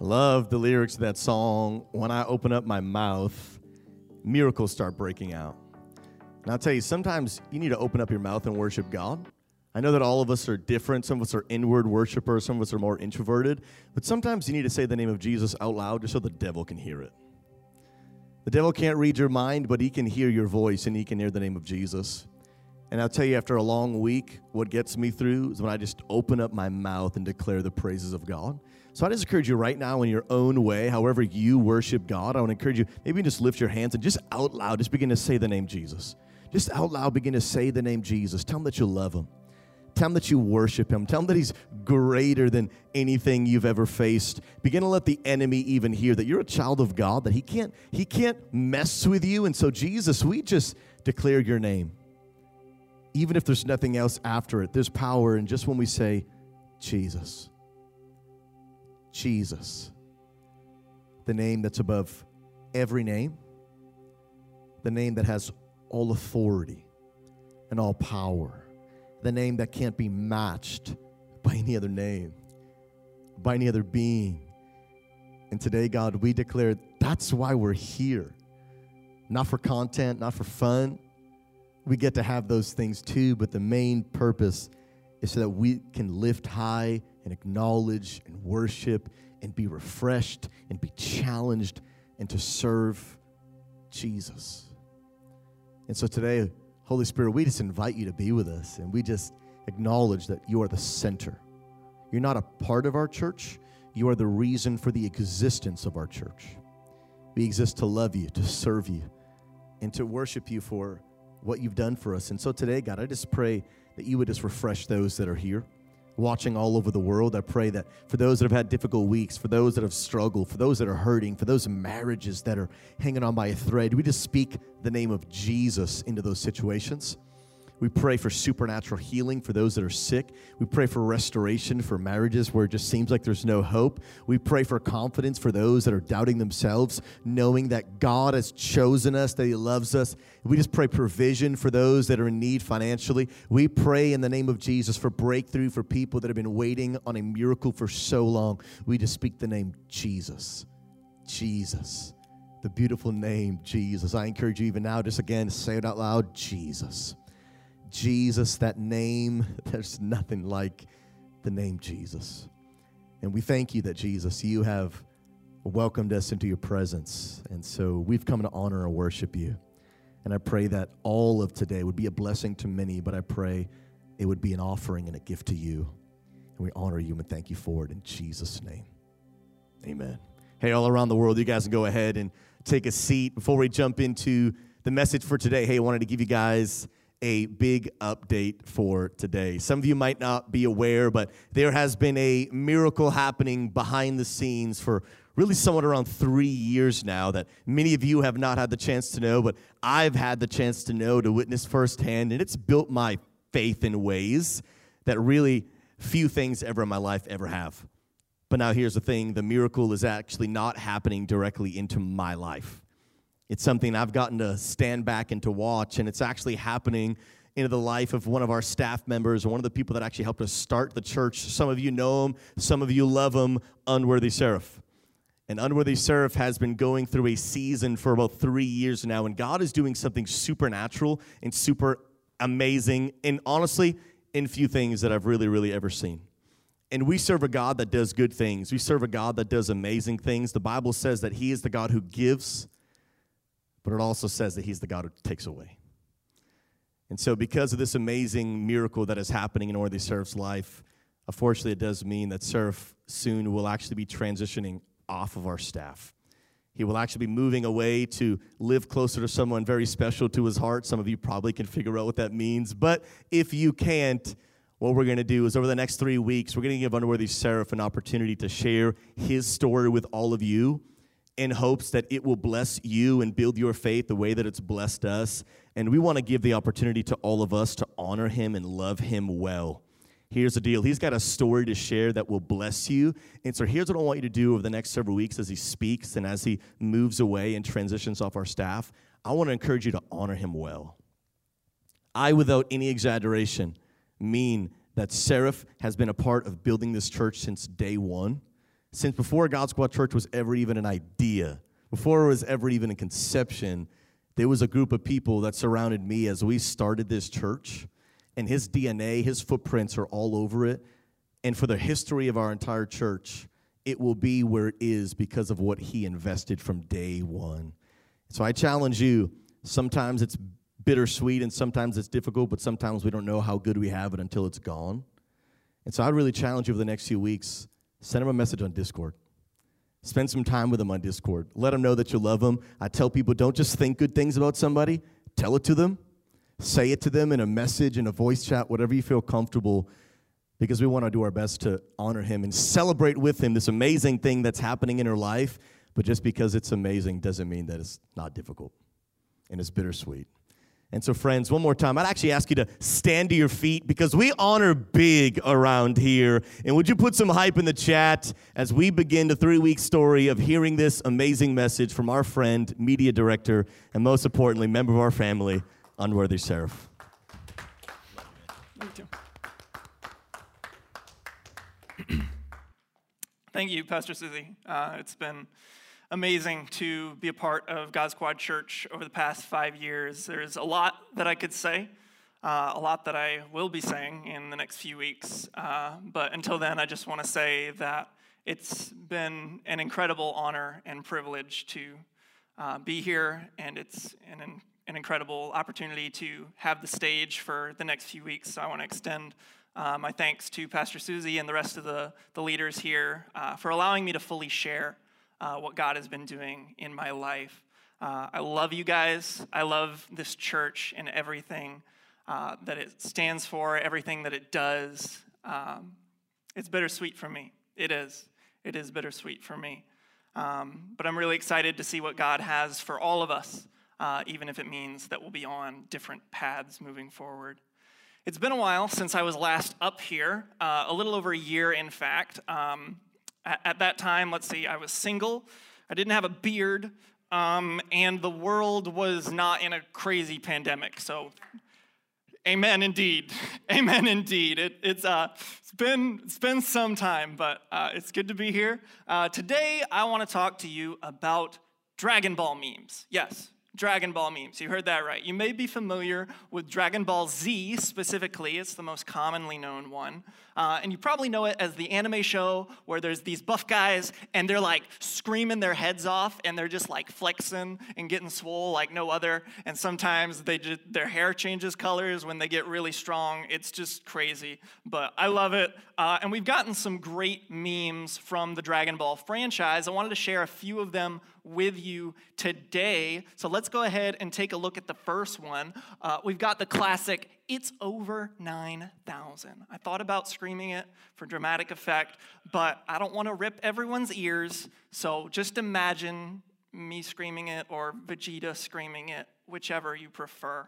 I love the lyrics of that song. When I open up my mouth, miracles start breaking out. And I'll tell you, sometimes you need to open up your mouth and worship God. I know that all of us are different. Some of us are inward worshipers. Some of us are more introverted. But sometimes you need to say the name of Jesus out loud just so the devil can hear it. The devil can't read your mind, but he can hear your voice, and he can hear the name of Jesus. And I'll tell you, after a long week, what gets me through is when I just open up my mouth and declare the praises of God. So I just encourage you right now in your own way, however you worship God, I want to encourage you, maybe just lift your hands and just out loud, just begin to say the name Jesus. Just out loud, begin to say the name Jesus. Tell him that you love him. Tell him that you worship him. Tell him that he's greater than anything you've ever faced. Begin to let the enemy even hear that you're a child of God, that he can't mess with you. And so, Jesus, we just declare your name. Even if there's nothing else after it, there's power. And just when we say, Jesus, Jesus, the name that's above every name, the name that has all authority and all power, the name that can't be matched by any other name, by any other being. And today, God, we declare that's why we're here. Not for content, not for fun. We get to have those things too, but the main purpose is so that we can lift high and acknowledge and worship and be refreshed and be challenged and to serve Jesus. And so today, Holy Spirit, we just invite you to be with us, and we just acknowledge that you are the center. You're not a part of our church. You are the reason for the existence of our church. We exist to love you, to serve you, and to worship you for what you've done for us. And so today, God, I just pray that you would just refresh those that are here, watching all over the world. I pray that for those that have had difficult weeks, for those that have struggled, for those that are hurting, for those marriages that are hanging on by a thread, we just speak the name of Jesus into those situations. We pray for supernatural healing for those that are sick. We pray for restoration for marriages where it just seems like there's no hope. We pray for confidence for those that are doubting themselves, knowing that God has chosen us, that he loves us. We just pray provision for those that are in need financially. We pray in the name of Jesus for breakthrough for people that have been waiting on a miracle for so long. We just speak the name Jesus, Jesus, the beautiful name Jesus. I encourage you even now, just again, say it out loud, Jesus. Jesus, that name, there's nothing like the name Jesus. And we thank you that, Jesus, you have welcomed us into your presence. And so we've come to honor and worship you. And I pray that all of today would be a blessing to many, but I pray it would be an offering and a gift to you. And we honor you and thank you for it in Jesus' name. Amen. Hey, all around the world, you guys can go ahead and take a seat. Before we jump into the message for today, hey, I wanted to give you guys a big update for today. Some of you might not be aware, but there has been a miracle happening behind the scenes for really somewhat around 3 years now that many of you have not had the chance to know, but I've had the chance to know, to witness firsthand, and it's built my faith in ways that really few things ever in my life ever have. But now here's the thing, the miracle is actually not happening directly into my life. It's something I've gotten to stand back and to watch, and it's actually happening into the life of one of our staff members, or one of the people that actually helped us start the church. Some of you know him, some of you love him, Unworthy Seraph. And Unworthy Seraph has been going through a season for about 3 years now, and God is doing something supernatural and super amazing, and honestly, in few things that I've really, really ever seen. And we serve a God that does good things. We serve a God that does amazing things. The Bible says that he is the God who gives, but it also says that he's the God who takes away. And so because of this amazing miracle that is happening in Unworthy Seraph's life, unfortunately it does mean that Seraph soon will actually be transitioning off of our staff. He will actually be moving away to live closer to someone very special to his heart. Some of you probably can figure out what that means. But if you can't, what we're going to do is over the next 3 weeks, we're going to give Unworthy Seraph an opportunity to share his story with all of you, in hopes that it will bless you and build your faith the way that it's blessed us. And we want to give the opportunity to all of us to honor him and love him well. Here's the deal. He's got a story to share that will bless you. And so here's what I want you to do over the next several weeks as he speaks and as he moves away and transitions off our staff. I want to encourage you to honor him well. I, without any exaggeration, mean that Seraph has been a part of building this church since day one. since before God Squad Church was ever even an idea, before it was ever even a conception, there was a group of people that surrounded me as we started this church, and his DNA, his footprints are all over it. And for the history of our entire church, it will be where it is because of what he invested from day one. So I challenge you, sometimes it's bittersweet and sometimes it's difficult, but sometimes we don't know how good we have it until it's gone. And so I really challenge you over the next few weeks, send him a message on Discord. Spend some time with him on Discord. Let him know that you love him. I tell people, don't just think good things about somebody. Tell it to them. Say it to them in a message, in a voice chat, whatever you feel comfortable, because we want to do our best to honor him and celebrate with him this amazing thing that's happening in her life. But just because it's amazing doesn't mean that it's not difficult and it's bittersweet. And so, friends, one more time, I'd actually ask you to stand to your feet because we honor big around here. And would you put some hype in the chat as we begin the 3-week story of hearing this amazing message from our friend, media director, and most importantly, member of our family, Unworthy Seraph. Thank you, Pastor Susie. It's been amazing to be a part of God Squad Church over the past 5 years. There's a lot that I could say, a lot that I will be saying in the next few weeks. But until then, I just want to say that it's been an incredible honor and privilege to be here, and it's an incredible opportunity to have the stage for the next few weeks. So I want to extend my thanks to Pastor Susie and the rest of the leaders here for allowing me to fully share what God has been doing in my life. I love you guys. I love this church and everything that it stands for, everything that it does. It's bittersweet for me. It is. It is bittersweet for me. But I'm really excited to see what God has for all of us, even if it means that we'll be on different paths moving forward. It's been a while since I was last up here, a little over a year, in fact. At that time, let's see, I was single, I didn't have a beard, and the world was not in a crazy pandemic, so amen indeed, amen indeed. It's been some time, but it's good to be here. Today, I want to talk to you about Dragon Ball memes. Yes, Dragon Ball memes, you heard that right. You may be familiar with Dragon Ball Z specifically. It's the most commonly known one. And you probably know it as the anime show where there's these buff guys and they're like screaming their heads off and they're just like flexing and getting swole like no other. And sometimes their hair changes colors when they get really strong. It's just crazy, but I love it. And we've gotten some great memes from the Dragon Ball franchise. I wanted to share a few of them with you today. So let's go ahead and take a look at the first one. We've got the classic, "It's over 9,000. I thought about screaming it for dramatic effect, but I don't want to rip everyone's ears, so just imagine me screaming it or Vegeta screaming it, whichever you prefer.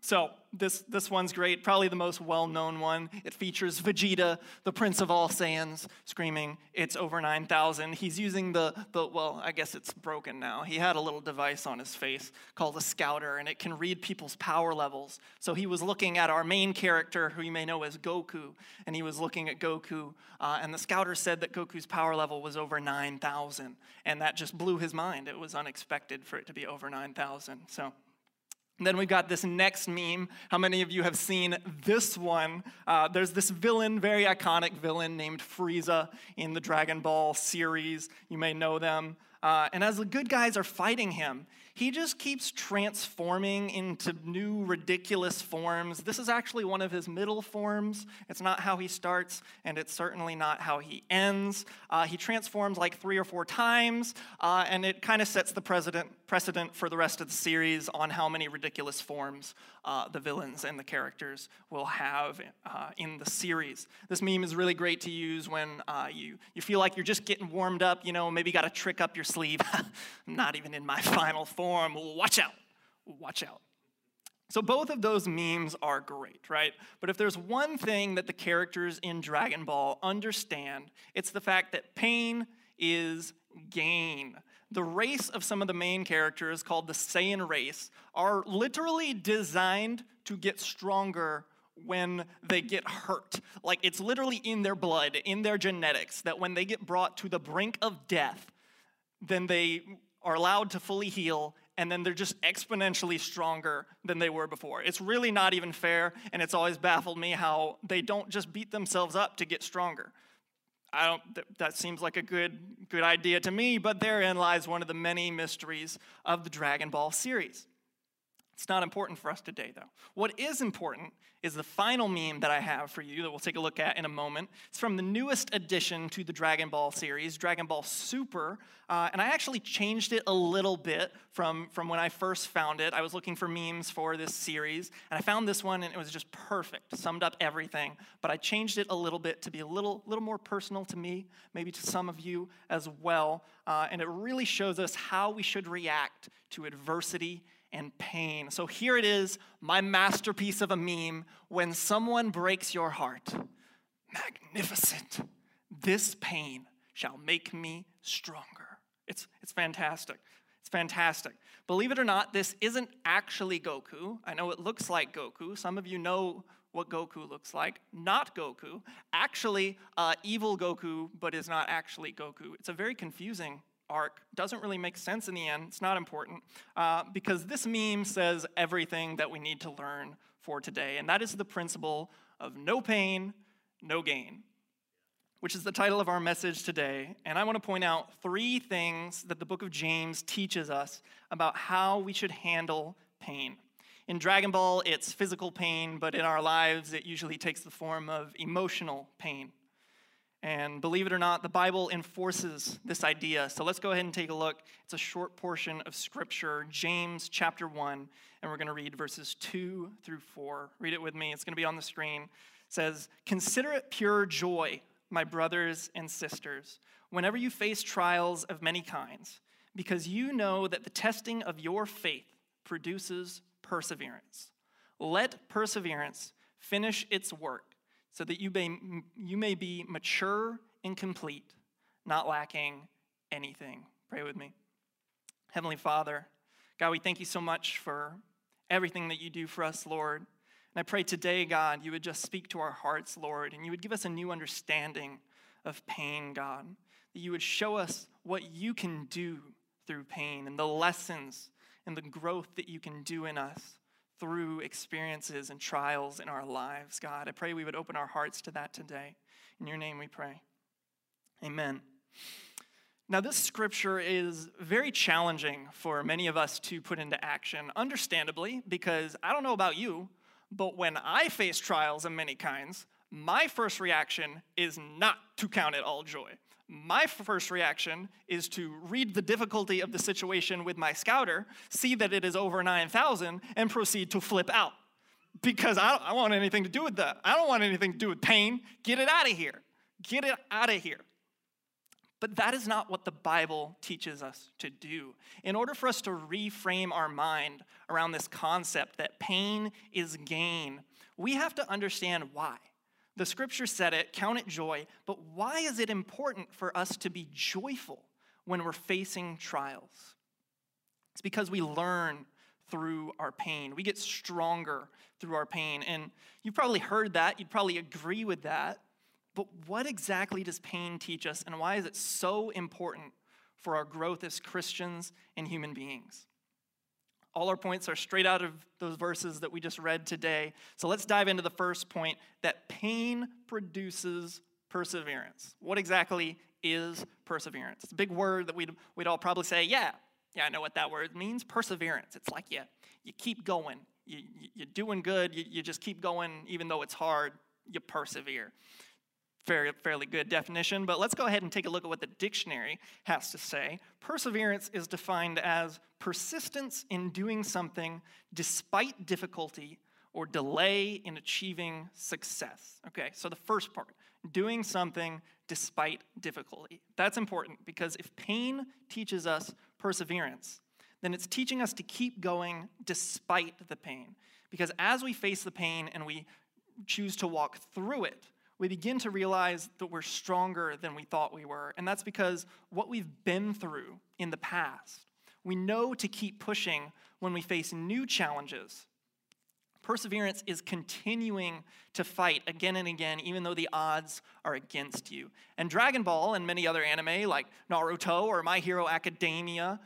So this one's great, probably the most well-known one. It features Vegeta, the Prince of All Saiyans, screaming, "It's over 9,000. He's using well, I guess it's broken now. He had a little device on his face called a Scouter, and it can read people's power levels. So he was looking at our main character, who you may know as Goku, and he was looking at Goku, and the Scouter said that Goku's power level was over 9,000, and that just blew his mind. It was unexpected for it to be over 9,000. So then we've got this next meme. How many of you have seen this one? There's this villain, very iconic villain named Frieza in the Dragon Ball series. You may know them. And as the good guys are fighting him, he just keeps transforming into new ridiculous forms. This is actually one of his middle forms. It's not how he starts, and it's certainly not how he ends. He transforms like 3 or 4 times, and it kind of sets the precedent for the rest of the series on how many ridiculous forms the villains and the characters will have in the series. This meme is really great to use when you feel like you're just getting warmed up, you know, maybe got to trick up your sleeve. I'm not even in my final form. Watch out. Watch out. So both of those memes are great, right? But if there's one thing that the characters in Dragon Ball understand, it's the fact that pain is gain. The race of some of the main characters, called the Saiyan race, are literally designed to get stronger when they get hurt. Like, it's literally in their blood, in their genetics, that when they get brought to the brink of death, then they are allowed to fully heal, and then they're just exponentially stronger than they were before. It's really not even fair, and it's always baffled me how they don't just beat themselves up to get stronger. I don't. That seems like a good idea to me, but therein lies one of the many mysteries of the Dragon Ball series. It's not important for us today, though. What is important is the final meme that I have for you that we'll take a look at in a moment. It's from the newest addition to the Dragon Ball series, Dragon Ball Super, and I actually changed it a little bit from when I first found it. I was looking for memes for this series, and I found this one, and it was just perfect, summed up everything, but I changed it a little bit to be a little more personal to me, maybe to some of you as well, and it really shows us how we should react to adversity and pain. So here it is, my masterpiece of a meme. When someone breaks your heart, magnificent. This pain shall make me stronger. It's fantastic. It's fantastic. Believe it or not, this isn't actually Goku. I know it looks like Goku. Some of you know what Goku looks like. Not Goku. Actually, evil Goku, but is not actually Goku. It's a very confusing arc. Doesn't really make sense in the end. It's not important because this meme says everything that we need to learn for today, and that is the principle of no pain, no gain, which is the title of our message today. And I want to point out three things that the book of James teaches us about how we should handle pain. In Dragon Ball, it's physical pain, but in our lives, it usually takes the form of emotional pain. And believe it or not, the Bible enforces this idea. So let's go ahead and take a look. It's a short portion of Scripture, James chapter 1, and we're going to read verses 2 through 4. Read it with me. It's going to be on the screen. It says, "Consider it pure joy, my brothers and sisters, whenever you face trials of many kinds, because you know that the testing of your faith produces perseverance. Let perseverance finish its work, so that you may be mature and complete, not lacking anything." Pray with me. Heavenly Father, God, we thank you so much for everything that you do for us, Lord. And I pray today, God, you would just speak to our hearts, Lord, and you would give us a new understanding of pain, God, that you would show us what you can do through pain and the lessons and the growth that you can do in us through experiences and trials in our lives, God. I pray we would open our hearts to that today. In your name we pray. Amen. Now, this scripture is very challenging for many of us to put into action, understandably, because I don't know about you, but when I face trials of many kinds, my first reaction is not to count it all joy. My first reaction is to read the difficulty of the situation with my scouter, see that it is over 9,000, and proceed to flip out. Because I don't want anything to do with that. I don't want anything to do with pain. Get it out of here. Get it out of here. But that is not what the Bible teaches us to do. In order for us to reframe our mind around this concept that pain is gain, we have to understand why. The scripture said it, count it joy, but why is it important for us to be joyful when we're facing trials? It's because we learn through our pain. We get stronger through our pain, and you've probably heard that. You'd probably agree with that, but what exactly does pain teach us, and why is it so important for our growth as Christians and human beings? All our points are straight out of those verses that we just read today. So let's dive into the first point, that pain produces perseverance. What exactly is perseverance? It's a big word that we'd all probably say, yeah, I know what that word means, perseverance. It's like you keep going. You're doing good. You just keep going even though it's hard. You persevere. Fairly good definition, but let's go ahead and take a look at what the dictionary has to say. Perseverance is defined as persistence in doing something despite difficulty or delay in achieving success. Okay, so the first part, doing something despite difficulty. That's important because if pain teaches us perseverance, then it's teaching us to keep going despite the pain. Because as we face the pain and we choose to walk through it, we begin to realize that we're stronger than we thought we were, and that's because what we've been through in the past, we know to keep pushing when we face new challenges. Perseverance is continuing to fight again and again, even though the odds are against you. And Dragon Ball and many other anime like Naruto or My Hero Academia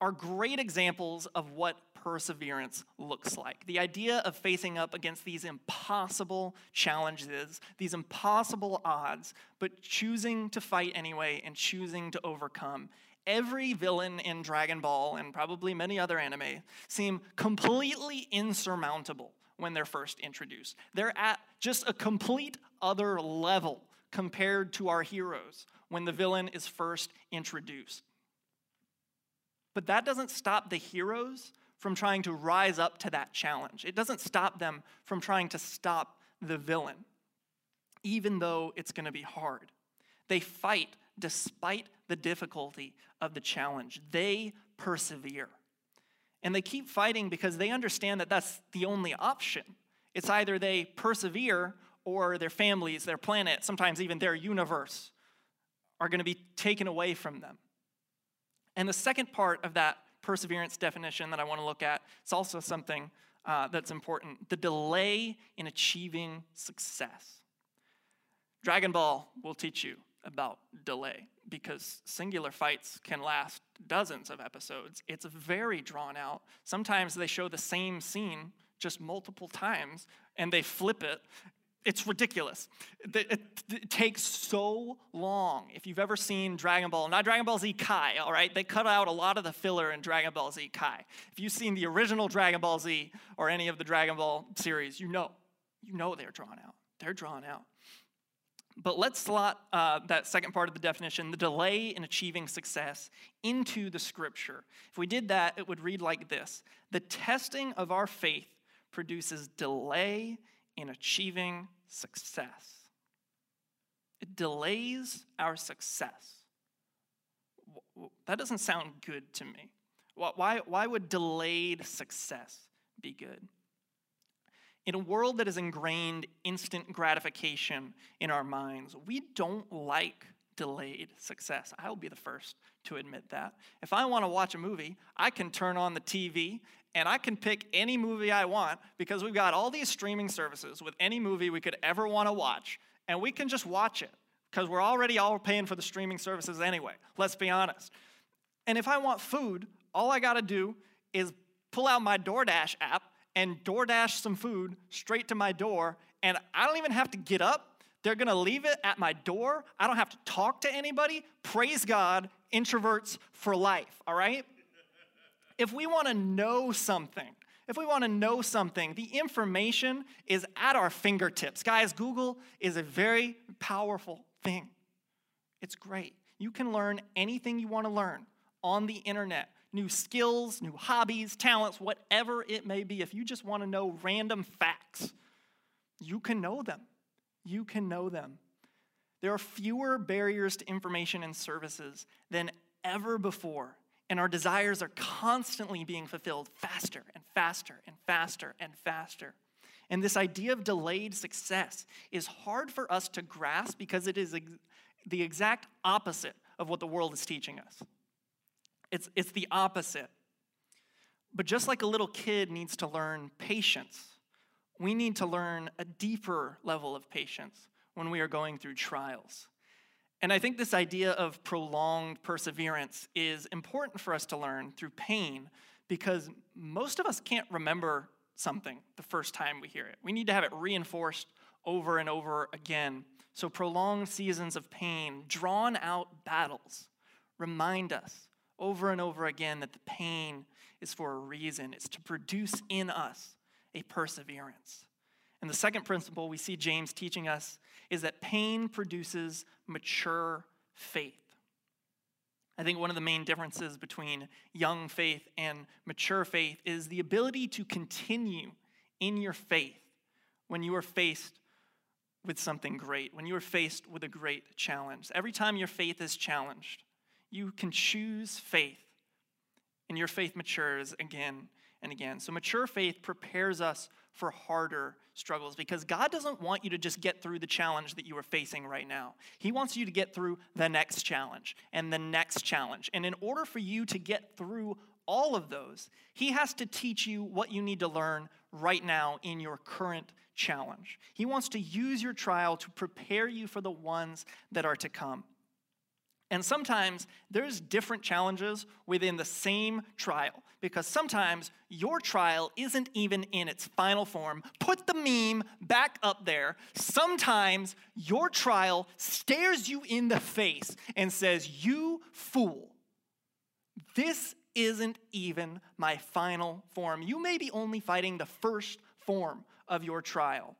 are great examples of what perseverance looks like. The idea of facing up against these impossible challenges, these impossible odds, but choosing to fight anyway and choosing to overcome. Every villain in Dragon Ball, and probably many other anime, seem completely insurmountable when they're first introduced. They're at just a complete other level compared to our heroes when the villain is first introduced. But that doesn't stop the heroes from trying to rise up to that challenge. It doesn't stop them from trying to stop the villain, even though it's going to be hard. They fight despite the difficulty of the challenge. They persevere. And they keep fighting because they understand that that's the only option. It's either they persevere or their families, their planet, sometimes even their universe are going to be taken away from them. And the second part of that perseverance definition that I want to look at. It's also something that's important. The delay in achieving success. Dragon Ball will teach you about delay because singular fights can last dozens of episodes. It's very drawn out. Sometimes they show the same scene just multiple times and they flip it. It's ridiculous. It takes so long. If you've ever seen Dragon Ball, not Dragon Ball Z Kai, all right? They cut out a lot of the filler in Dragon Ball Z Kai. If you've seen the original Dragon Ball Z or any of the Dragon Ball series, you know they're drawn out. They're drawn out. But let's slot that second part of the definition, the delay in achieving success, into the scripture. If we did that, it would read like this. The testing of our faith produces delay in achieving success. It delays our success. That doesn't sound good to me. Why would delayed success be good? In a world that has ingrained instant gratification in our minds, we don't like delayed success. I will be the first to admit that. If I want to watch a movie, I can turn on the TV and I can pick any movie I want because we've got all these streaming services with any movie we could ever want to watch, and we can just watch it because we're already all paying for the streaming services anyway. Let's be honest. And if I want food, all I got to do is pull out my DoorDash app and DoorDash some food straight to my door, and I don't even have to get up. They're going to leave it at my door. I don't have to talk to anybody. Praise God, introverts for life, all right? If we want to know something, the information is at our fingertips. Guys, Google is a very powerful thing. It's great. You can learn anything you want to learn on the internet. New skills, new hobbies, talents, whatever it may be. If you just want to know random facts, you can know them. You can know them. There are fewer barriers to information and services than ever before, and our desires are constantly being fulfilled faster and faster and faster and faster. And this idea of delayed success is hard for us to grasp because it is the exact opposite of what the world is teaching us. It's the opposite. But just like a little kid needs to learn patience, we need to learn a deeper level of patience when we are going through trials. And I think this idea of prolonged perseverance is important for us to learn through pain because most of us can't remember something the first time we hear it. We need to have it reinforced over and over again. So prolonged seasons of pain, drawn out battles, remind us over and over again that the pain is for a reason. It's to produce in us a perseverance. And the second principle we see James teaching us is that pain produces mature faith. I think one of the main differences between young faith and mature faith is the ability to continue in your faith when you are faced with something great, when you are faced with a great challenge. Every time your faith is challenged, you can choose faith, and your faith matures again and again. So mature faith prepares us for harder struggles because God doesn't want you to just get through the challenge that you are facing right now. He wants you to get through the next challenge and the next challenge. And in order for you to get through all of those. He has to teach you what you need to learn right now in your current challenge. He wants to use your trial to prepare you for the ones that are to come. And sometimes there's different challenges within the same trial, because sometimes your trial isn't even in its final form. Put the meme back up there. Sometimes your trial stares you in the face and says, "You fool, this isn't even my final form." You may be only fighting the first form of your trial,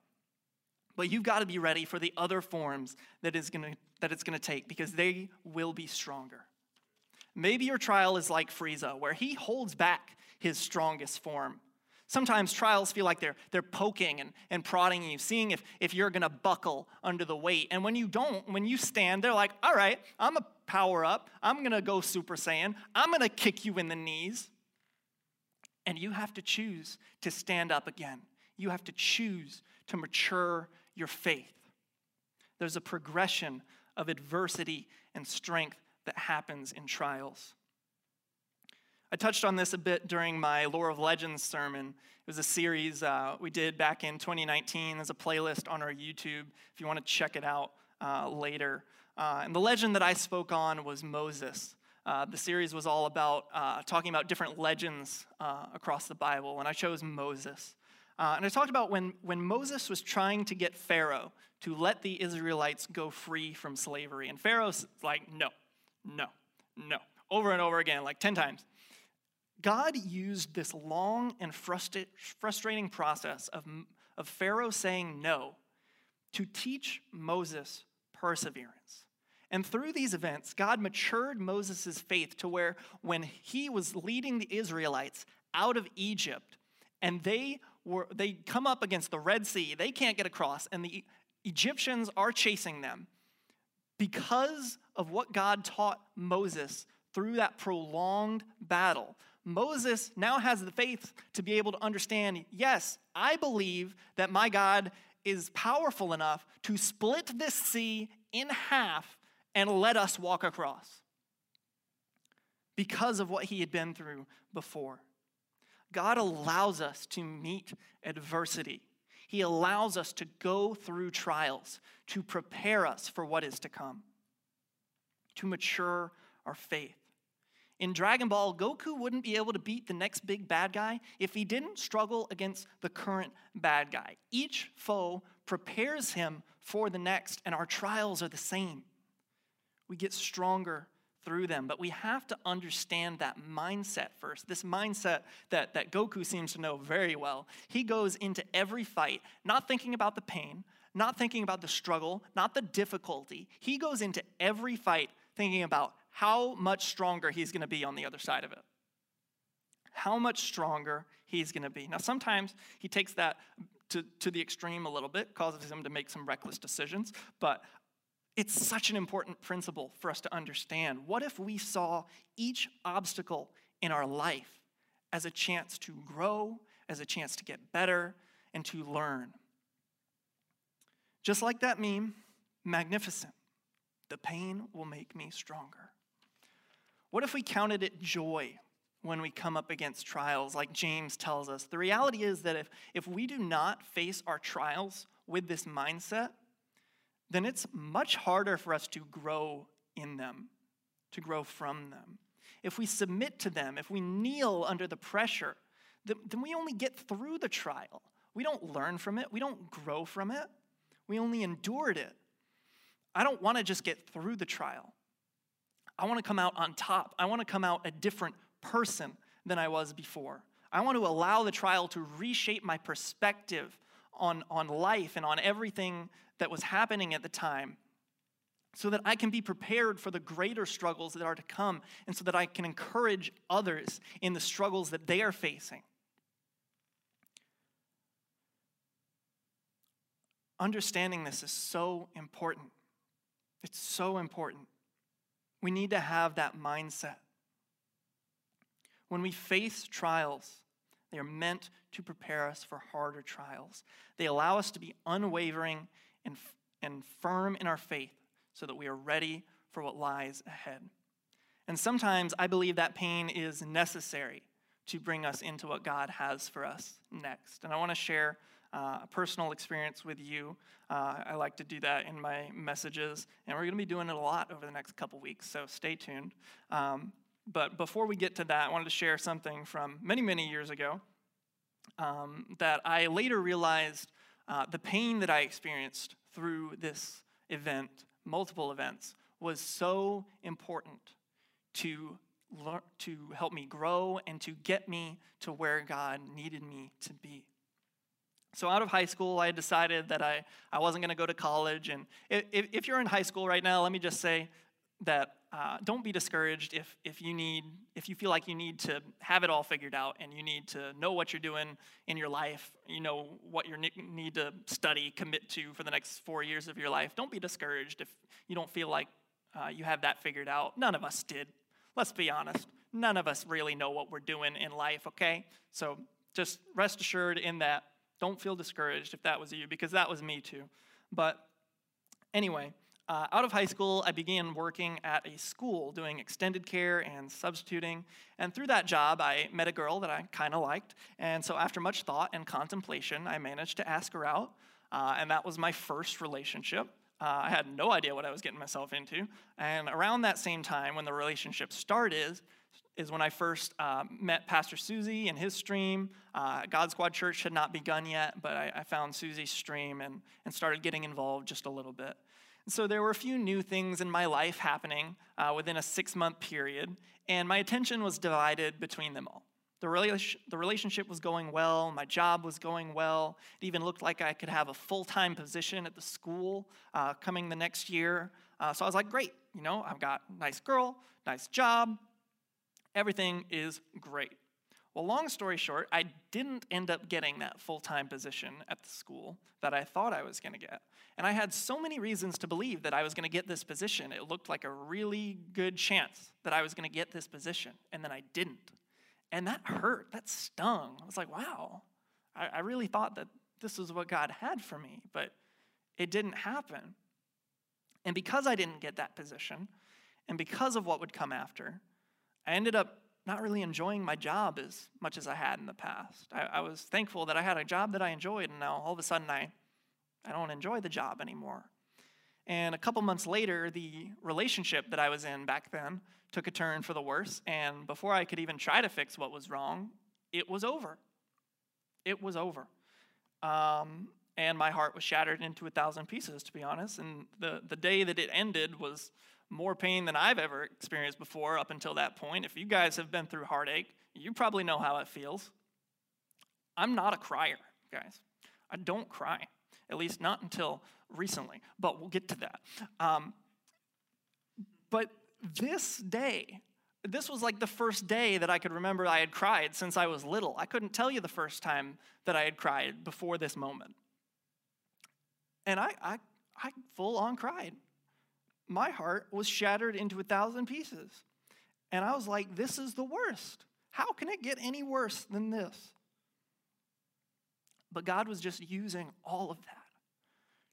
but you've got to be ready for the other forms that it's going to take, because they will be stronger. Maybe your trial is like Frieza, where he holds back his strongest form. Sometimes trials feel like they're poking and prodding you, seeing if you're going to buckle under the weight. And when you don't, when you stand, they're like, all right, I'm a power up. I'm going to go Super Saiyan. I'm going to kick you in the knees. And you have to choose to stand up again. You have to choose to mature your faith. There's a progression of adversity and strength that happens in trials. I touched on this a bit during my Lore of Legends sermon. It was a series we did back in 2019. There's a playlist on our YouTube if you want to check it out later. And the legend that I spoke on was Moses. The series was all about talking about different legends across the Bible, and I chose Moses. And I talked about when Moses was trying to get Pharaoh to let the Israelites go free from slavery. And Pharaoh's like, no, no, no, over and over again, like 10 times. God used this long and frustrating process of Pharaoh saying no to teach Moses perseverance. And through these events, God matured Moses' faith to where when he was leading the Israelites out of Egypt, and they come up against the Red Sea, they can't get across, and the Egyptians are chasing them. Because of what God taught Moses through that prolonged battle, Moses now has the faith to be able to understand, yes, I believe that my God is powerful enough to split this sea in half and let us walk across, because of what he had been through before. God allows us to meet adversity. He allows us to go through trials to prepare us for what is to come, to mature our faith. In Dragon Ball, Goku wouldn't be able to beat the next big bad guy if he didn't struggle against the current bad guy. Each foe prepares him for the next, and our trials are the same. We get stronger through them, but we have to understand that mindset first, this mindset that Goku seems to know very well. He goes into every fight not thinking about the pain, not thinking about the struggle, not the difficulty. He goes into every fight thinking about how much stronger he's going to be on the other side of it, how much stronger he's going to be. Now, sometimes he takes that to the extreme a little bit, causes him to make some reckless decisions, but it's such an important principle for us to understand. What if we saw each obstacle in our life as a chance to grow, as a chance to get better, and to learn? Just like that meme, magnificent. The pain will make me stronger. What if we counted it joy when we come up against trials, like James tells us? The reality is that if we do not face our trials with this mindset, then it's much harder for us to grow in them, to grow from them. If we submit to them, if we kneel under the pressure, then we only get through the trial. We don't learn from it. We don't grow from it. We only endured it. I don't want to just get through the trial. I want to come out on top. I want to come out a different person than I was before. I want to allow the trial to reshape my perspective on life and on everything that was happening at the time, so that I can be prepared for the greater struggles that are to come, and so that I can encourage others in the struggles that they are facing. Understanding this is so important. It's so important. We need to have that mindset. When we face trials, they are meant to prepare us for harder trials. They allow us to be unwavering and firm in our faith, so that we are ready for what lies ahead. And sometimes I believe that pain is necessary to bring us into what God has for us next. And I want to share a personal experience with you. I like to do that in my messages, and we're going to be doing it a lot over the next couple weeks, so stay tuned. But before we get to that, I wanted to share something from many, many years ago that I later realized the pain that I experienced through this event, multiple events, was so important to help me grow and to get me to where God needed me to be. So out of high school, I decided that I wasn't going to go to college. And if you're in high school right now, let me just say that don't be discouraged if you feel like you need to have it all figured out and you need to know what you're doing in your life, you know what you need to study, commit to for the next 4 years of your life. Don't be discouraged if you don't feel like you have that figured out. None of us did. Let's be honest. None of us really know what we're doing in life, okay? So just rest assured in that. Don't feel discouraged if that was you, because that was me too. But anyway, out of high school, I began working at a school doing extended care and substituting. And through that job, I met a girl that I kind of liked. And so after much thought and contemplation, I managed to ask her out. And that was my first relationship. I had no idea what I was getting myself into. And around that same time when the relationship started is when I first met Pastor Susie in his stream. God Squad Church had not begun yet, but I found Susie's stream and started getting involved just a little bit. And so there were a few new things in my life happening within a 6-month period, and my attention was divided between them all. The relationship was going well, my job was going well, it even looked like I could have a full-time position at the school coming the next year. So I was like, great, you know, I've got a nice girl, nice job, everything is great. Well, long story short, I didn't end up getting that full-time position at the school that I thought I was going to get. And I had so many reasons to believe that I was going to get this position. It looked like a really good chance that I was going to get this position, and then I didn't. And that hurt. That stung. I was like, wow, I really thought that this was what God had for me, but it didn't happen. And because I didn't get that position, and because of what would come after, I ended up not really enjoying my job as much as I had in the past. I was thankful that I had a job that I enjoyed, and now all of a sudden I don't enjoy the job anymore. And a couple months later, the relationship that I was in back then took a turn for the worse, and before I could even try to fix what was wrong, it was over. It was over. And my heart was shattered into 1,000 pieces, to be honest, and the day that it ended was more pain than I've ever experienced before up until that point. If you guys have been through heartache, you probably know how it feels. I'm not a crier, guys. I don't cry, at least not until recently, but we'll get to that. But this day, this was like the first day that I could remember I had cried since I was little. I couldn't tell you the first time that I had cried before this moment. And I full-on cried. My heart was shattered into 1,000 pieces. And I was like, this is the worst. How can it get any worse than this? But God was just using all of that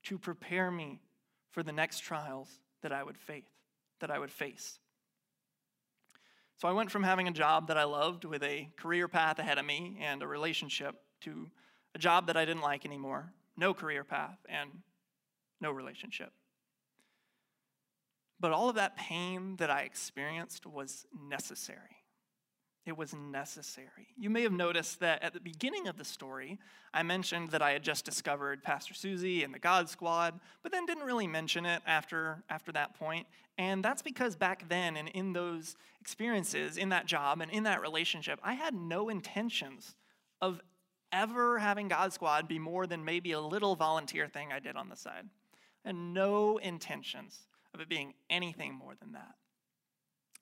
to prepare me for the next trials that I would face. So I went from having a job that I loved with a career path ahead of me and a relationship to a job that I didn't like anymore, no career path, and no relationship. But all of that pain that I experienced was necessary. It was necessary. You may have noticed that at the beginning of the story, I mentioned that I had just discovered Pastor Susie and the God Squad, but then didn't really mention it after that point. And that's because back then and in those experiences, in that job and in that relationship, I had no intentions of ever having God Squad be more than maybe a little volunteer thing I did on the side. And no intentions of it being anything more than that.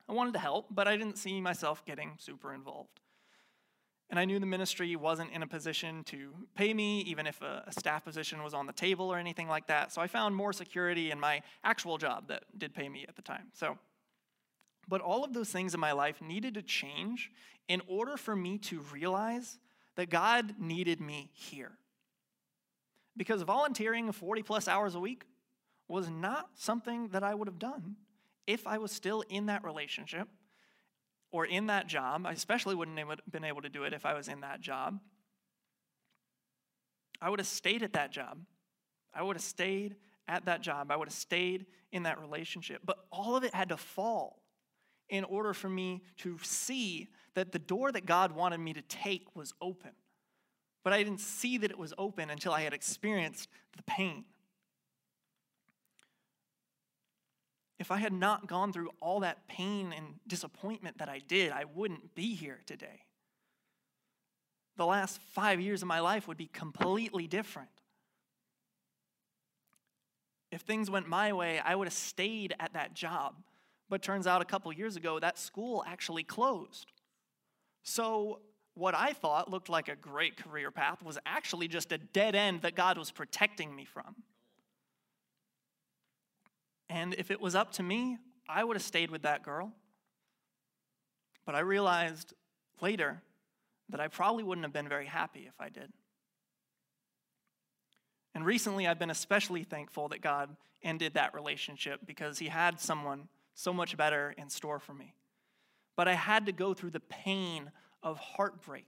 I wanted to help, but I didn't see myself getting super involved. And I knew the ministry wasn't in a position to pay me, even if a staff position was on the table or anything like that, so I found more security in my actual job that did pay me at the time. But all of those things in my life needed to change in order for me to realize that God needed me here. Because volunteering 40-plus hours a week was not something that I would have done if I was still in that relationship or in that job. I especially wouldn't have been able to do it if I was in that job. I would have stayed at that job. I would have stayed at that job. I would have stayed in that relationship. But all of it had to fall in order for me to see that the door that God wanted me to take was open. But I didn't see that it was open until I had experienced the pain. If I had not gone through all that pain and disappointment that I did, I wouldn't be here today. The last 5 years of my life would be completely different. If things went my way, I would have stayed at that job. But turns out a couple years ago, that school actually closed. So what I thought looked like a great career path was actually just a dead end that God was protecting me from. And if it was up to me, I would have stayed with that girl. But I realized later that I probably wouldn't have been very happy if I did. And recently, I've been especially thankful that God ended that relationship because he had someone so much better in store for me. But I had to go through the pain of heartbreak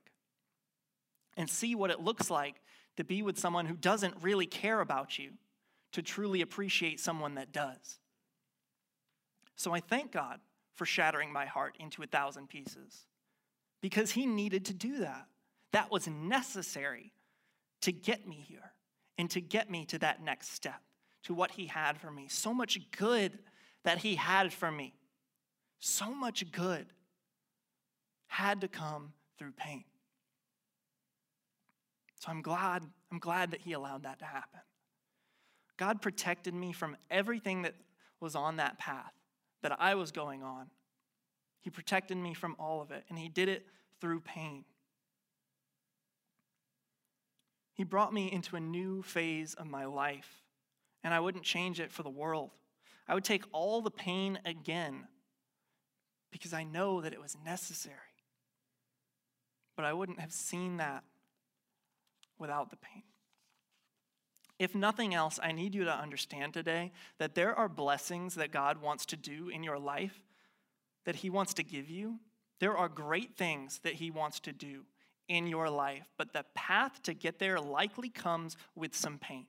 and see what it looks like to be with someone who doesn't really care about you, to truly appreciate someone that does. So I thank God for shattering my heart into 1,000 pieces because he needed to do that. That was necessary to get me here and to get me to that next step, to what he had for me. So much good that he had for me. So much good had to come through pain. So I'm glad that he allowed that to happen. God protected me from everything that was on that path that I was going on. He protected me from all of it, and he did it through pain. He brought me into a new phase of my life, and I wouldn't change it for the world. I would take all the pain again because I know that it was necessary. But I wouldn't have seen that without the pain. If nothing else, I need you to understand today that there are blessings that God wants to do in your life, that he wants to give you. There are great things that he wants to do in your life, but the path to get there likely comes with some pain.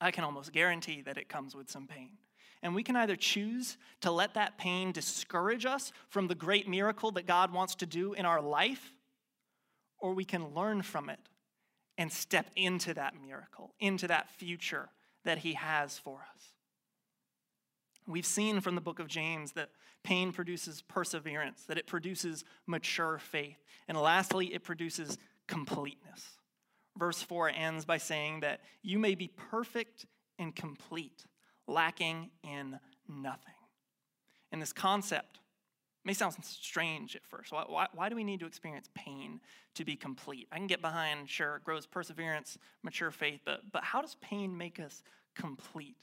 I can almost guarantee that it comes with some pain. And we can either choose to let that pain discourage us from the great miracle that God wants to do in our life, or we can learn from it and step into that miracle, into that future that he has for us. We've seen from the book of James that pain produces perseverance, that it produces mature faith, and lastly, it produces completeness. Verse 4 ends by saying that you may be perfect and complete, lacking in nothing. And this concept may sound strange at first. Why do we need to experience pain to be complete? I can get behind, sure, it grows perseverance, mature faith, but how does pain make us complete?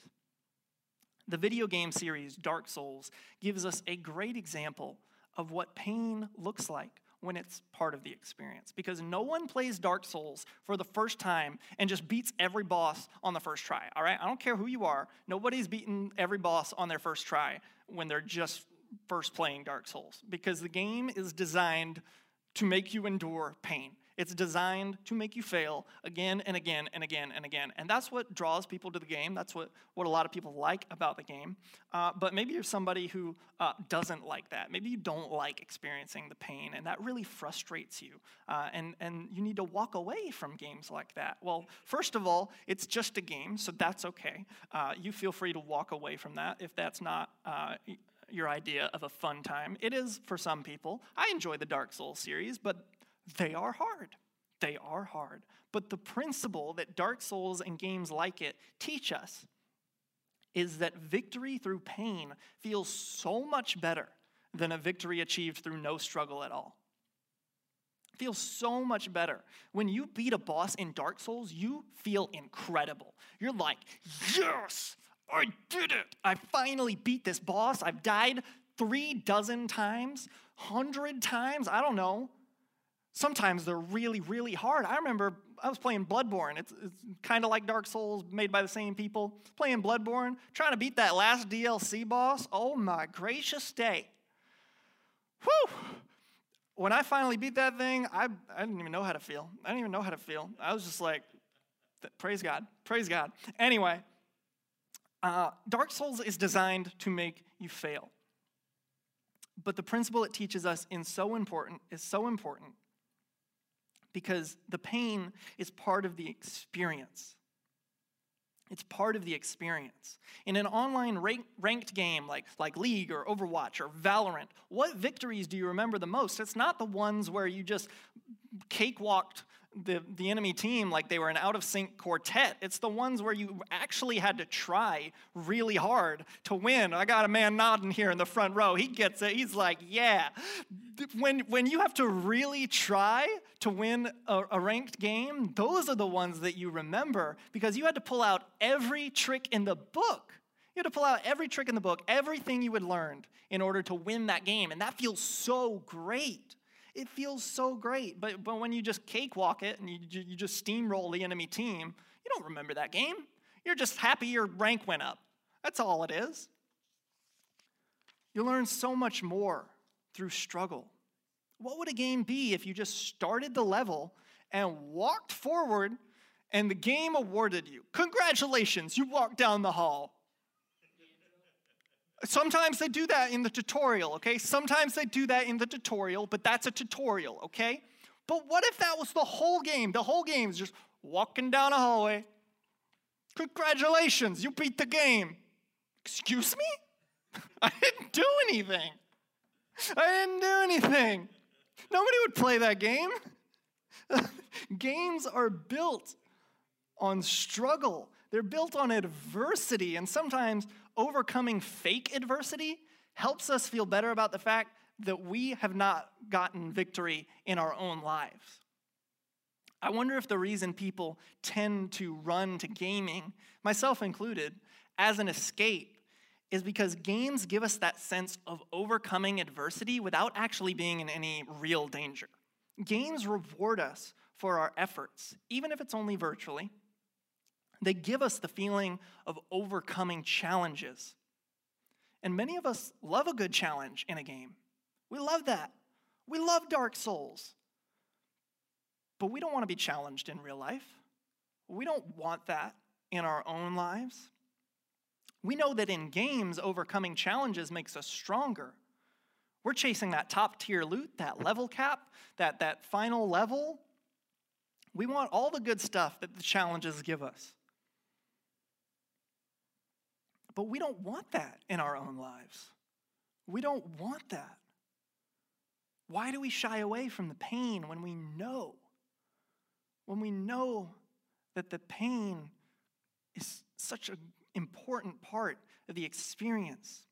The video game series Dark Souls gives us a great example of what pain looks like when it's part of the experience, because no one plays Dark Souls for the first time and just beats every boss on the first try, all right? I don't care who you are. Nobody's beaten every boss on their first try when they're just first playing Dark Souls, because the game is designed to make you endure pain. It's designed to make you fail again and again and again and again. And that's what draws people to the game. That's what a lot of people like about the game. But maybe you're somebody who doesn't like that. Maybe you don't like experiencing the pain, and that really frustrates you. And you need to walk away from games like that. Well, first of all, it's just a game, so that's okay. You feel free to walk away from that if that's not your idea of a fun time. It is for some people. I enjoy the Dark Souls series, but they are hard. They are hard. But the principle that Dark Souls and games like it teach us is that victory through pain feels so much better than a victory achieved through no struggle at all. Feels so much better. When you beat a boss in Dark Souls, you feel incredible. You're like, yes! I did it! I finally beat this boss. I've died 36 times, 100 times, I don't know. Sometimes they're really, really hard. I remember I was playing Bloodborne. It's kind of like Dark Souls, made by the same people. Playing Bloodborne, trying to beat that last DLC boss. Oh my gracious day. Whew! When I finally beat that thing, I didn't even know how to feel. I didn't even know how to feel. I was just like, praise God. Praise God. Anyway, Dark Souls is designed to make you fail. But the principle it teaches us is so important because the pain is part of the experience. It's part of the experience. In an online ranked game like League or Overwatch or Valorant, what victories do you remember the most? It's not the ones where you just cakewalked the enemy team like they were an out-of-sync quartet. It's the ones where you actually had to try really hard to win. I got a man nodding here in the front row. He gets it. He's like, yeah. When you have to really try to win a ranked game, those are the ones that you remember because you had to pull out every trick in the book. You had to pull out every trick in the book, everything you had learned in order to win that game, and that feels so great. It feels so great, but when you just cakewalk it and you just steamroll the enemy team, you don't remember that game. You're just happy your rank went up. That's all it is. You learn so much more through struggle. What would a game be if you just started the level and walked forward and the game awarded you? Congratulations, you walked down the hall. Sometimes they do that in the tutorial, okay? Sometimes they do that in the tutorial, but that's a tutorial, okay? But what if that was the whole game? The whole game is just walking down a hallway. Congratulations, you beat the game. Excuse me? I didn't do anything. I didn't do anything. Nobody would play that game. Games are built on struggle. They're built on adversity, and sometimes overcoming fake adversity helps us feel better about the fact that we have not gotten victory in our own lives. I wonder if the reason people tend to run to gaming, myself included, as an escape is because games give us that sense of overcoming adversity without actually being in any real danger. Games reward us for our efforts, even if it's only virtually. They give us the feeling of overcoming challenges. And many of us love a good challenge in a game. We love that. We love Dark Souls. But we don't want to be challenged in real life. We don't want that in our own lives. We know that in games, overcoming challenges makes us stronger. We're chasing that top-tier loot, that level cap, that final level. We want all the good stuff that the challenges give us. But we don't want that in our own lives. We don't want that. Why do we shy away from the pain when we know? When we know that the pain is such an important part of the experience.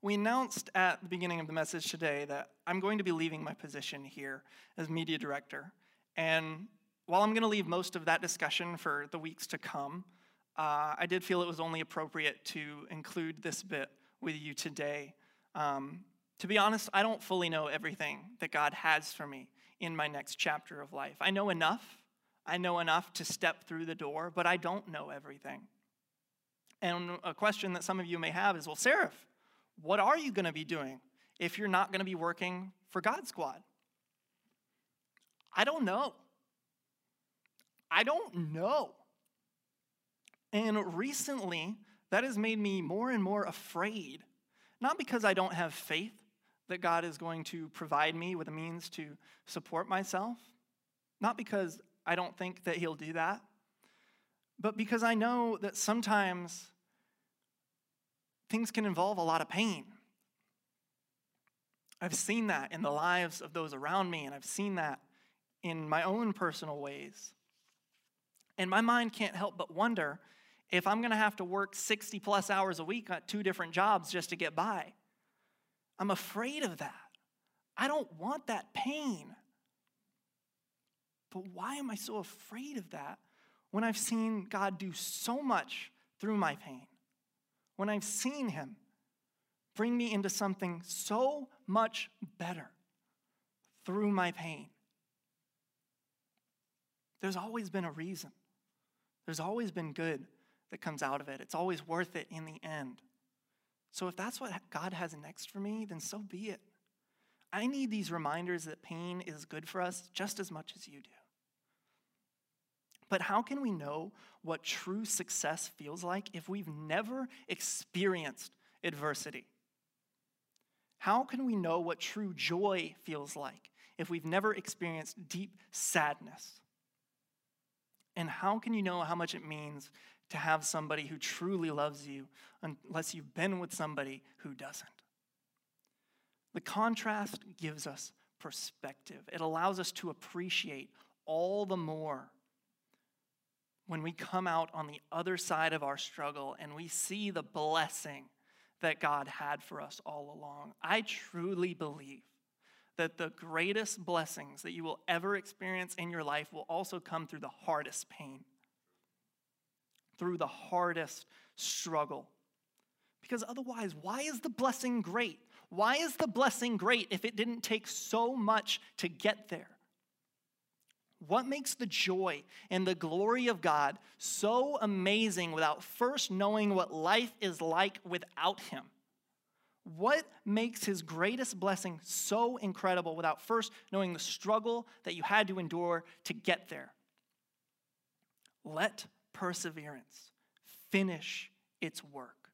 We announced at the beginning of the message today that I'm going to be leaving my position here as media director. And while I'm going to leave most of that discussion for the weeks to come, I did feel it was only appropriate to include this bit with you today. To be honest, I don't fully know everything that God has for me in my next chapter of life. I know enough. I know enough to step through the door, but I don't know everything. And a question that some of you may have is, well, Seraph, what are you going to be doing if you're not going to be working for God Squad? I don't know. I don't know. And recently, that has made me more and more afraid. Not because I don't have faith that God is going to provide me with a means to support myself. Not because I don't think that he'll do that. But because I know that sometimes things can involve a lot of pain. I've seen that in the lives of those around me, and I've seen that in my own personal ways. And my mind can't help but wonder if I'm going to have to work 60-plus hours a week at 2 different jobs just to get by. I'm afraid of that. I don't want that pain. But why am I so afraid of that when I've seen God do so much through my pain? When I've seen him bring me into something so much better through my pain? There's always been a reason. There's always been good that comes out of it. It's always worth it in the end. So if that's what God has next for me, then so be it. I need these reminders that pain is good for us just as much as you do. But how can we know what true success feels like if we've never experienced adversity? How can we know what true joy feels like if we've never experienced deep sadness? And how can you know how much it means to have somebody who truly loves you unless you've been with somebody who doesn't? The contrast gives us perspective. It allows us to appreciate all the more when we come out on the other side of our struggle and we see the blessing that God had for us all along. I truly believe that the greatest blessings that you will ever experience in your life will also come through the hardest pain, through the hardest struggle. Because otherwise, why is the blessing great? Why is the blessing great if it didn't take so much to get there? What makes the joy and the glory of God so amazing without first knowing what life is like without him? What makes his greatest blessing so incredible without first knowing the struggle that you had to endure to get there? Let perseverance finish its work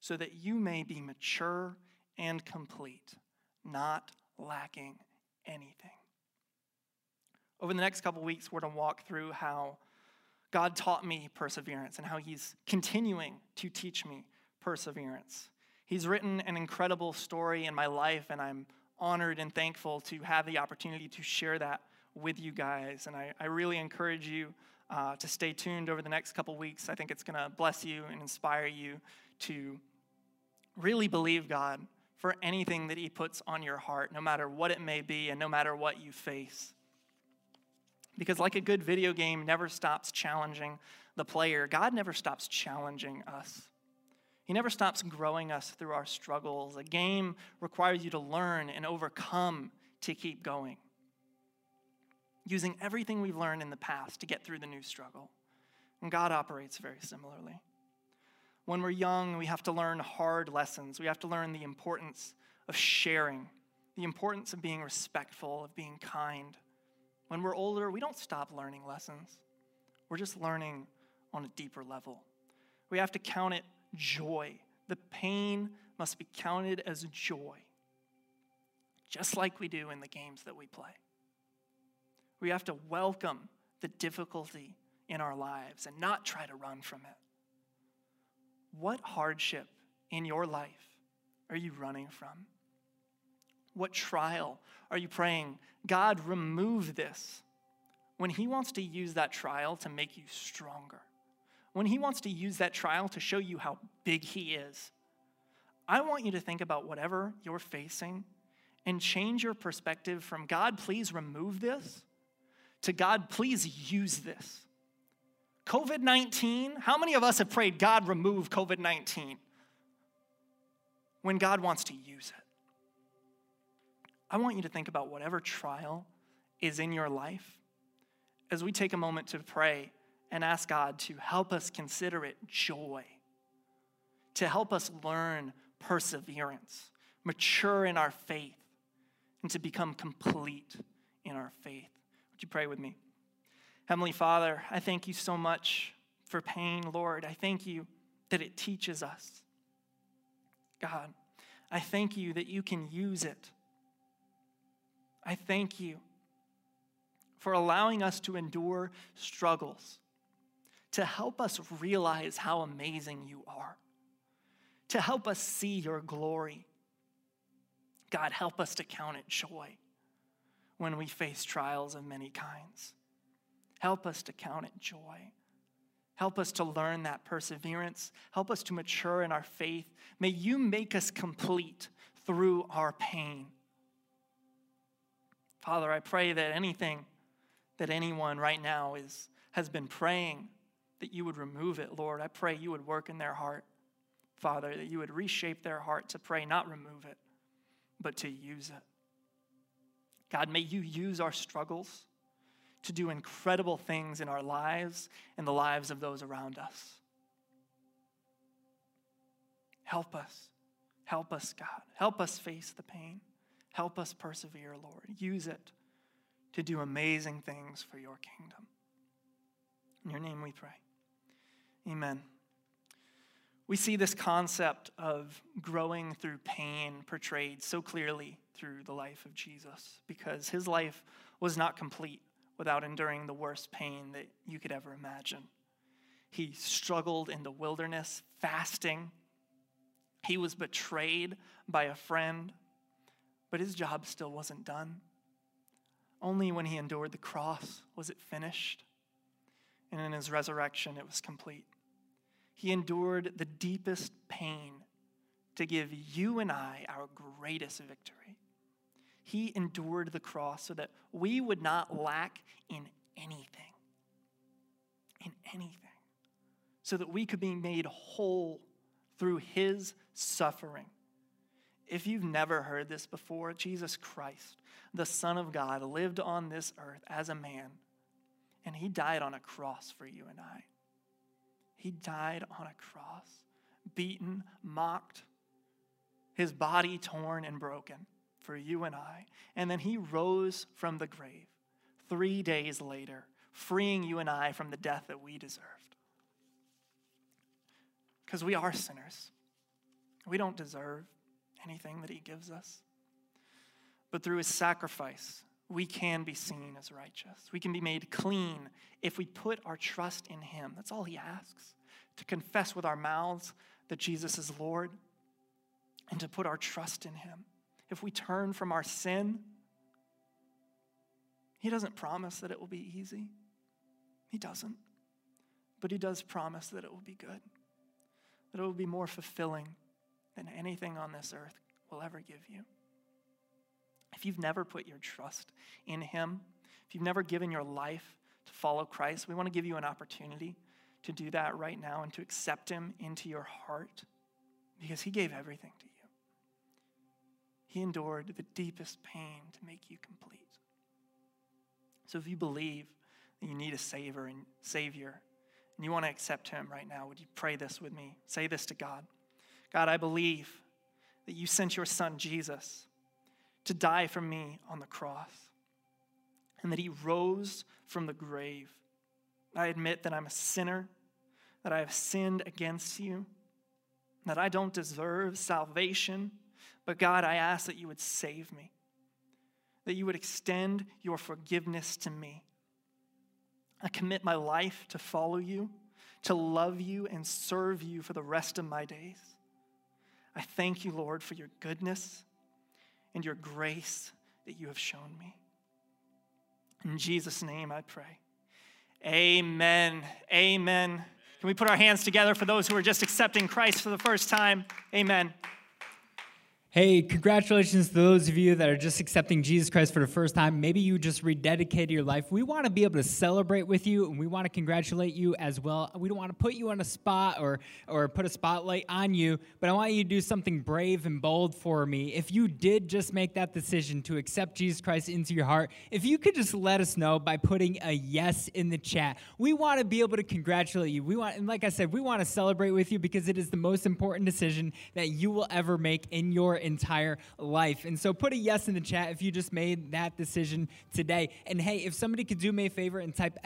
so that you may be mature and complete, not lacking anything. Over the next couple weeks, we're going to walk through how God taught me perseverance and how he's continuing to teach me perseverance. He's written an incredible story in my life, and I'm honored and thankful to have the opportunity to share that with you guys. And I really encourage you to stay tuned over the next couple weeks. I think it's going to bless you and inspire you to really believe God for anything that he puts on your heart, no matter what it may be and no matter what you face. Because like a good video game never stops challenging the player, God never stops challenging us. He never stops growing us through our struggles. A game requires you to learn and overcome to keep going, using everything we've learned in the past to get through the new struggle. And God operates very similarly. When we're young, we have to learn hard lessons. We have to learn the importance of sharing, the importance of being respectful, of being kind. When we're older, we don't stop learning lessons. We're just learning on a deeper level. We have to count it joy. The pain must be counted as joy, just like we do in the games that we play. We have to welcome the difficulty in our lives and not try to run from it. What hardship in your life are you running from? What trial are you praying, God, remove this? When he wants to use that trial to make you stronger, when he wants to use that trial to show you how big he is, I want you to think about whatever you're facing and change your perspective from God, please remove this, to God, please use this. COVID-19, how many of us have prayed, God, remove COVID-19, when God wants to use it? I want you to think about whatever trial is in your life as we take a moment to pray and ask God to help us consider it joy, to help us learn perseverance, mature in our faith, and to become complete in our faith. Would you pray with me? Heavenly Father, I thank you so much for pain, Lord. I thank you that it teaches us. God, I thank you that you can use it. I thank you for allowing us to endure struggles, to help us realize how amazing you are, to help us see your glory. God, help us to count it joy when we face trials of many kinds. Help us to count it joy. Help us to learn that perseverance. Help us to mature in our faith. May you make us complete through our pain. Father, I pray that anything that anyone right now has been praying, that you would remove it, Lord. I pray you would work in their heart, Father, that you would reshape their heart to pray, not remove it, but to use it. God, may you use our struggles to do incredible things in our lives and the lives of those around us. Help us. Help us, God. Help us face the pain. Help us persevere, Lord. Use it to do amazing things for your kingdom. In your name we pray. Amen. We see this concept of growing through pain portrayed so clearly through the life of Jesus, because his life was not complete without enduring the worst pain that you could ever imagine. He struggled in the wilderness, fasting. He was betrayed by a friend, but his job still wasn't done. Only when he endured the cross was it finished, and in his resurrection it was complete. He endured the deepest pain to give you and I our greatest victory. He endured the cross so that we would not lack in anything, so that we could be made whole through his suffering. If you've never heard this before, Jesus Christ, the Son of God, lived on this earth as a man, and he died on a cross for you and I. He died on a cross, beaten, mocked, his body torn and broken for you and I. And then he rose from the grave 3 days later, freeing you and I from the death that we deserved. Because we are sinners. We don't deserve anything that he gives us. But through his sacrifice, we can be seen as righteous. We can be made clean if we put our trust in him. That's all he asks, to confess with our mouths that Jesus is Lord and to put our trust in him. If we turn from our sin, he doesn't promise that it will be easy. He doesn't. But he does promise that it will be good, that it will be more fulfilling than anything on this earth will ever give you. If you've never put your trust in him, if you've never given your life to follow Christ, we want to give you an opportunity to do that right now and to accept him into your heart, because he gave everything to you. He endured the deepest pain to make you complete. So if you believe that you need a savior, and you want to accept him right now, would you pray this with me? Say this to God. God, I believe that you sent your son Jesus to die for me on the cross, and that he rose from the grave. I admit that I'm a sinner, that I have sinned against you, that I don't deserve salvation, but God, I ask that you would save me, that you would extend your forgiveness to me. I commit my life to follow you, to love you, and serve you for the rest of my days. I thank you, Lord, for your goodness and your grace that you have shown me. In Jesus' name I pray. Amen. Amen. Can we put our hands together for those who are just accepting Christ for the first time? Amen. Hey, congratulations to those of you that are just accepting Jesus Christ for the first time. Maybe you just rededicated your life. We want to be able to celebrate with you, and we want to congratulate you as well. We don't want to put you on a spot or put a spotlight on you, but I want you to do something brave and bold for me. If you did just make that decision to accept Jesus Christ into your heart, if you could just let us know by putting a yes in the chat. We want to be able to congratulate you. And like I said, we want to celebrate with you, because it is the most important decision that you will ever make in your entire life. And so put a yes in the chat if you just made that decision today. And hey, if somebody could do me a favor and type !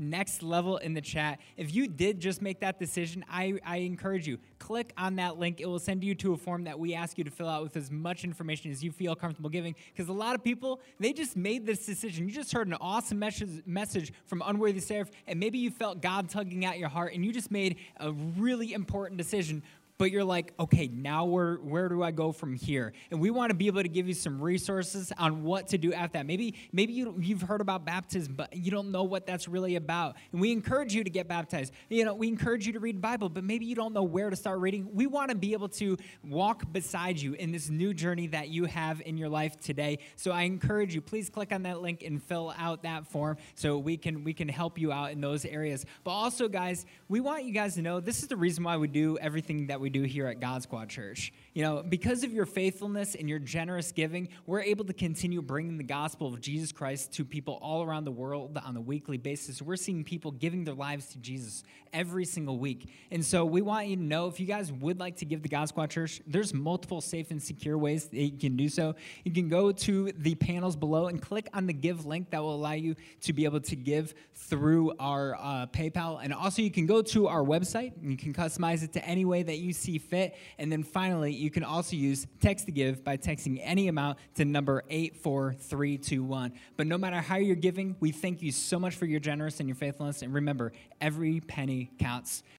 next level in the chat. If you did just make that decision, I encourage you, click on that link. It will send you to a form that we ask you to fill out with as much information as you feel comfortable giving, because a lot of people, they just made this decision. You just heard an awesome message from Unworthy Seraph, and maybe you felt God tugging at your heart, and you just made a really important decision. But you're like, okay, now where do I go from here? And we want to be able to give you some resources on what to do after that. Maybe you've heard about baptism, but you don't know what that's really about. And we encourage you to get baptized. We encourage you to read the Bible, but maybe you don't know where to start reading. We want to be able to walk beside you in this new journey that you have in your life today. So I encourage you, please click on that link and fill out that form so we can help you out in those areas. But also, guys, we want you guys to know this is the reason why we do everything that we we do here at God Squad Church. You know, because of your faithfulness and your generous giving, we're able to continue bringing the gospel of Jesus Christ to people all around the world on a weekly basis. We're seeing people giving their lives to Jesus every single week. And so we want you to know, if you guys would like to give to God Squad Church, there's multiple safe and secure ways that you can do so. You can go to the panels below and click on the give link that will allow you to be able to give through our PayPal. And also you can go to our website and you can customize it to any way that you see fit. And then finally, you can also use text to give by texting any amount to number 84321. But no matter how you're giving, we thank you so much for your generous and your faithfulness. And remember, every penny counts.